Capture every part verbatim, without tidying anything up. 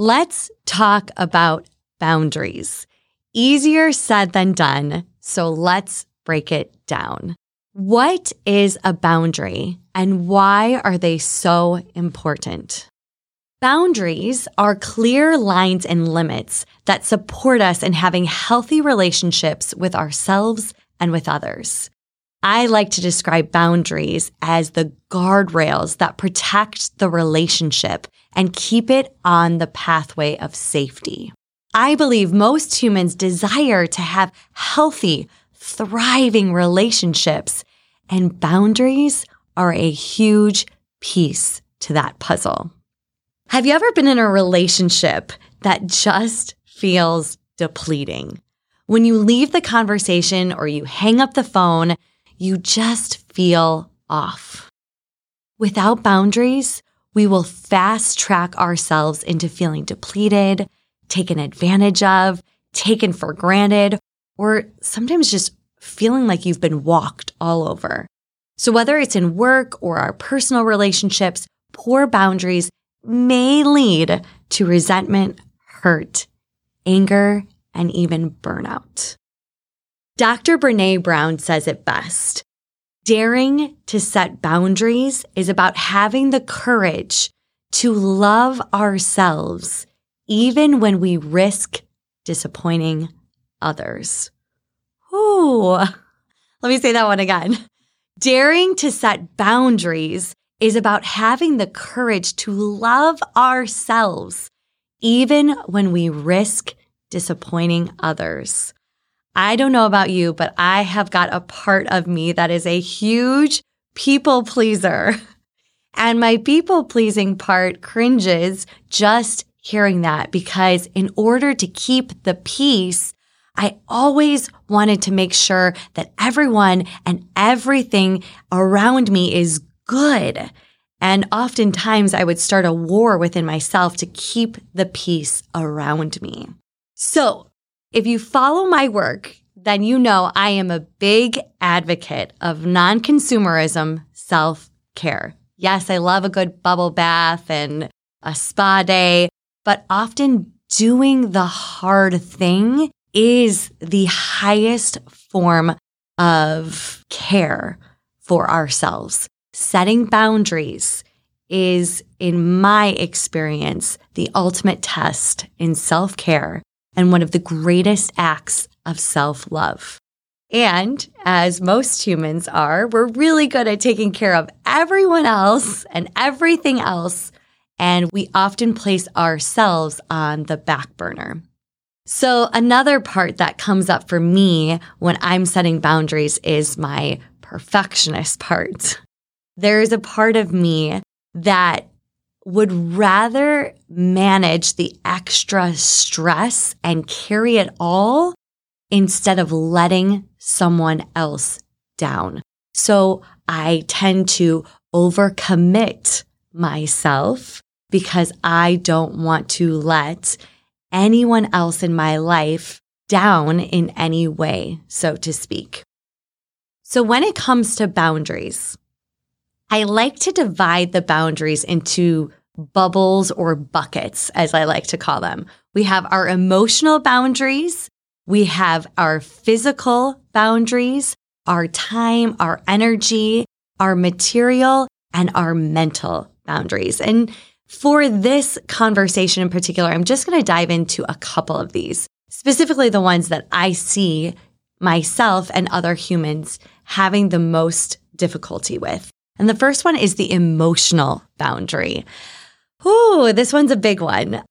Let's talk about boundaries. Easier said than done, so let's break it down. What is a boundary and why are they so important? Boundaries are clear lines and limits that support us in having healthy relationships with ourselves and with others. I like to describe boundaries as the guardrails that protect the relationship and keep it on the pathway of safety. I believe most humans desire to have healthy, thriving relationships, and boundaries are a huge piece to that puzzle. Have you ever been in a relationship that just feels depleting? When you leave the conversation or you hang up the phone, you just feel off. Without boundaries, we will fast track ourselves into feeling depleted, taken advantage of, taken for granted, or sometimes just feeling like you've been walked all over. So whether it's in work or our personal relationships, poor boundaries may lead to resentment, hurt, anger, and even burnout. Doctor Brené Brown says it best. Daring to set boundaries is about having the courage to love ourselves even when we risk disappointing others. Ooh, let me say that one again. Daring to set boundaries is about having the courage to love ourselves, even when we risk disappointing others. I don't know about you, but I have got a part of me that is a huge people pleaser. And my people pleasing part cringes just hearing that, because in order to keep the peace, I always wanted to make sure that everyone and everything around me is good. And oftentimes I would start a war within myself to keep the peace around me. So if you follow my work, then you know I am a big advocate of non-consumerism self-care. Yes, I love a good bubble bath and a spa day, but often doing the hard thing is the highest form of care for ourselves. Setting boundaries is, in my experience, the ultimate test in self-care and one of the greatest acts of self-love. And as most humans are, we're really good at taking care of everyone else and everything else, and we often place ourselves on the back burner. So another part that comes up for me when I'm setting boundaries is my perfectionist part. There is a part of me that would rather manage the extra stress and carry it all instead of letting someone else down. So I tend to overcommit myself because I don't want to let anyone else in my life down in any way, so to speak. So when it comes to boundaries, I like to divide the boundaries into bubbles or buckets, as I like to call them. We have our emotional boundaries, we have our physical boundaries, our time, our energy, our material, and our mental boundaries. And for this conversation in particular, I'm just going to dive into a couple of these, specifically the ones that I see myself and other humans having the most difficulty with. And the first one is the emotional boundary. Ooh, this one's a big one.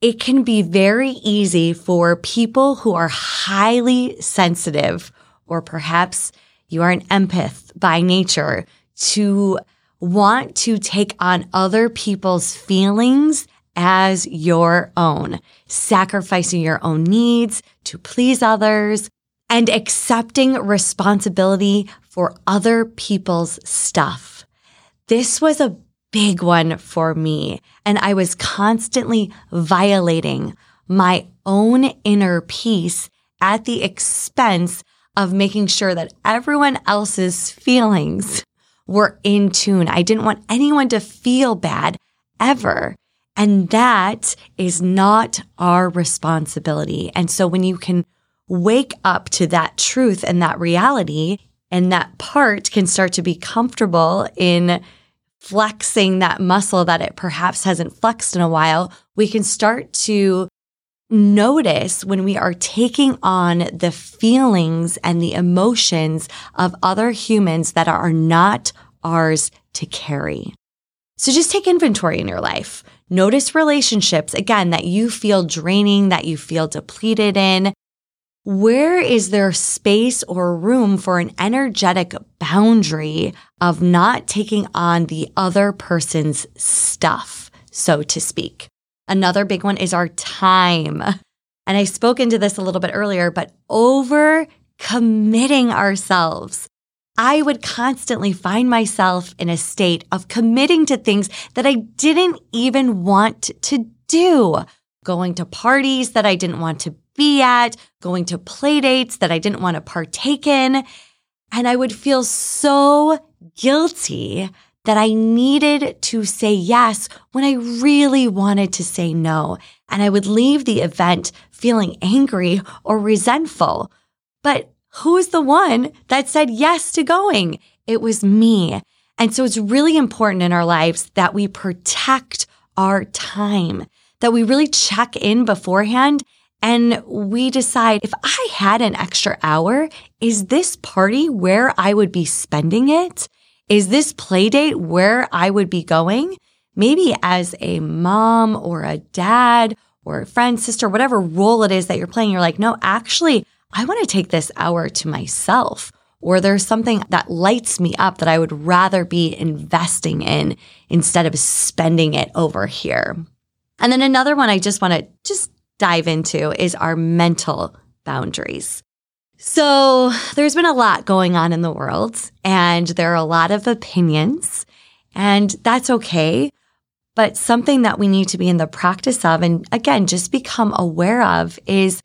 It can be very easy for people who are highly sensitive, or perhaps you are an empath by nature, to want to take on other people's feelings as your own, sacrificing your own needs to please others, and accepting responsibility for other people's stuff. This was a big one for me, and I was constantly violating my own inner peace at the expense of making sure that everyone else's feelings were in tune. I didn't want anyone to feel bad ever. And that is not our responsibility. And so when you can wake up to that truth and that reality, and that part can start to be comfortable in flexing that muscle that it perhaps hasn't flexed in a while, we can start to notice when we are taking on the feelings and the emotions of other humans that are not ours to carry. So just take inventory in your life. Notice relationships, again, that you feel draining, that you feel depleted in. Where is there space or room for an energetic boundary of not taking on the other person's stuff, so to speak? Another big one is our time. And I spoke into this a little bit earlier, but over-committing ourselves. I would constantly find myself in a state of committing to things that I didn't even want to do. Going to parties that I didn't want to be at, going to play dates that I didn't want to partake in. And I would feel so guilty that I needed to say yes when I really wanted to say no. And I would leave the event feeling angry or resentful. But who is the one that said yes to going? It was me. And so it's really important in our lives that we protect our time, that we really check in beforehand and we decide, if I had an extra hour, is this party where I would be spending it? Is this play date where I would be going? Maybe as a mom or a dad or a friend, sister, whatever role it is that you're playing, you're like, no, actually, I want to take this hour to myself. Or there's something that lights me up that I would rather be investing in instead of spending it over here. And then another one I just want to just dive into is our mental boundaries. So there's been a lot going on in the world, and there are a lot of opinions, and that's okay. But something that we need to be in the practice of, and again, just become aware of, is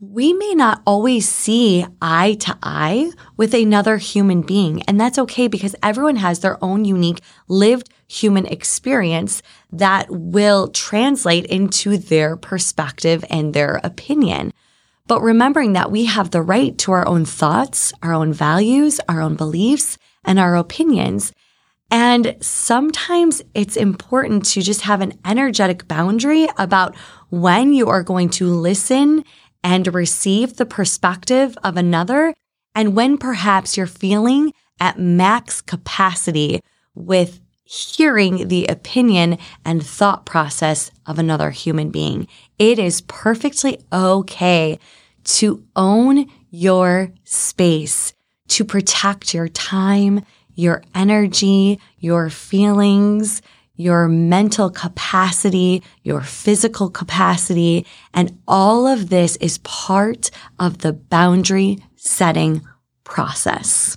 we may not always see eye to eye with another human being. And that's okay, because everyone has their own unique lived human experience that will translate into their perspective and their opinion. But remembering that we have the right to our own thoughts, our own values, our own beliefs, and our opinions. And sometimes it's important to just have an energetic boundary about when you are going to listen and receive the perspective of another, and when perhaps you're feeling at max capacity with hearing the opinion and thought process of another human being. It is perfectly okay to own your space, to protect your time, your energy, your feelings, your mental capacity, your physical capacity, and all of this is part of the boundary setting process.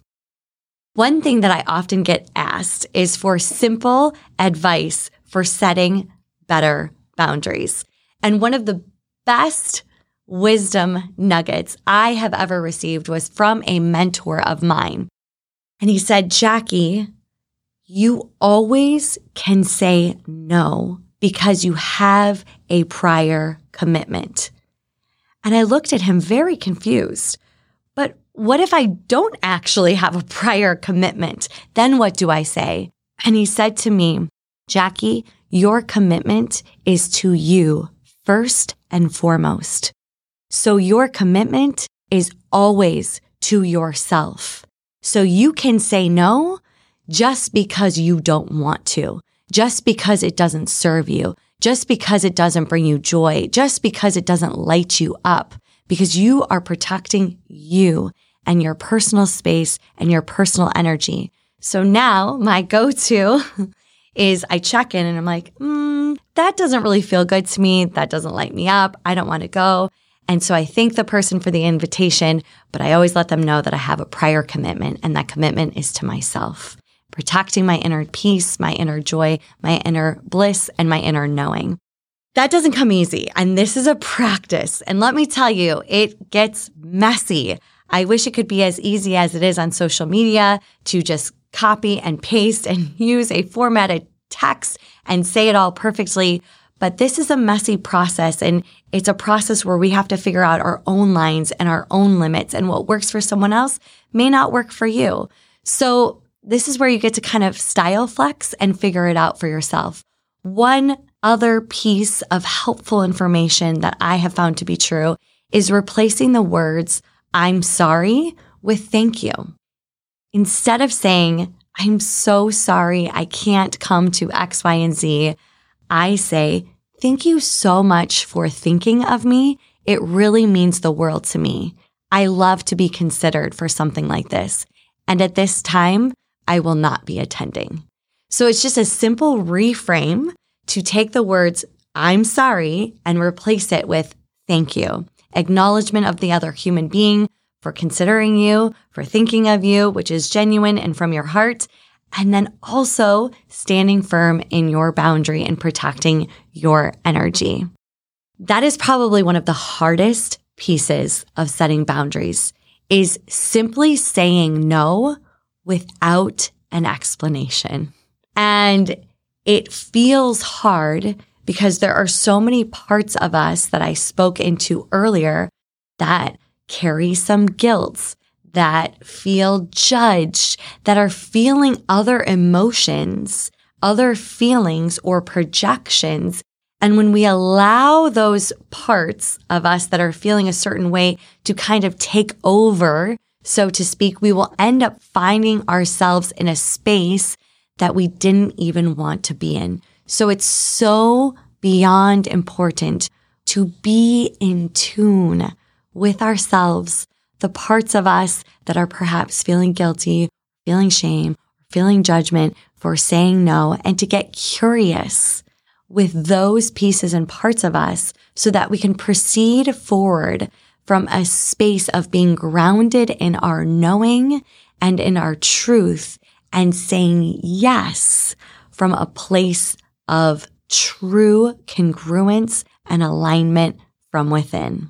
One thing that I often get asked is for simple advice for setting better boundaries. And one of the best wisdom nuggets I have ever received was from a mentor of mine. And he said, Jackie, you always can say no because you have a prior commitment. And I looked at him very confused. What if I don't actually have a prior commitment? Then what do I say? And he said to me, Jackie, your commitment is to you first and foremost. So your commitment is always to yourself. So you can say no just because you don't want to, just because it doesn't serve you, just because it doesn't bring you joy, just because it doesn't light you up, because you are protecting you and your personal space and your personal energy. So now my go-to is I check in and I'm like, mm, that doesn't really feel good to me. That doesn't light me up. I don't want to go. And so I thank the person for the invitation, but I always let them know that I have a prior commitment, and that commitment is to myself, protecting my inner peace, my inner joy, my inner bliss, and my inner knowing. That doesn't come easy, and this is a practice. And let me tell you, it gets messy. I wish it could be as easy as it is on social media to just copy and paste and use a formatted text and say it all perfectly. But this is a messy process, and it's a process where we have to figure out our own lines and our own limits, and what works for someone else may not work for you. So this is where you get to kind of style flex and figure it out for yourself. One other piece of helpful information that I have found to be true is replacing the words "I'm sorry" with "thank you." Instead of saying, "I'm so sorry, I can't come to X, Y, and Z," I say, "Thank you so much for thinking of me. It really means the world to me. I love to be considered for something like this. And at this time, I will not be attending." So it's just a simple reframe to take the words "I'm sorry" and replace it with "thank you." Acknowledgement of the other human being for considering you, for thinking of you, which is genuine and from your heart. And then also standing firm in your boundary and protecting your energy. That is probably one of the hardest pieces of setting boundaries, is simply saying no without an explanation. And it feels hard because there are so many parts of us that I spoke into earlier that carry some guilt, that feel judged, that are feeling other emotions, other feelings or projections. And when we allow those parts of us that are feeling a certain way to kind of take over, so to speak, we will end up finding ourselves in a space that we didn't even want to be in. So it's so beyond important to be in tune with ourselves, the parts of us that are perhaps feeling guilty, feeling shame, feeling judgment for saying no, and to get curious with those pieces and parts of us so that we can proceed forward from a space of being grounded in our knowing and in our truth, and saying yes from a place of true congruence and alignment from within.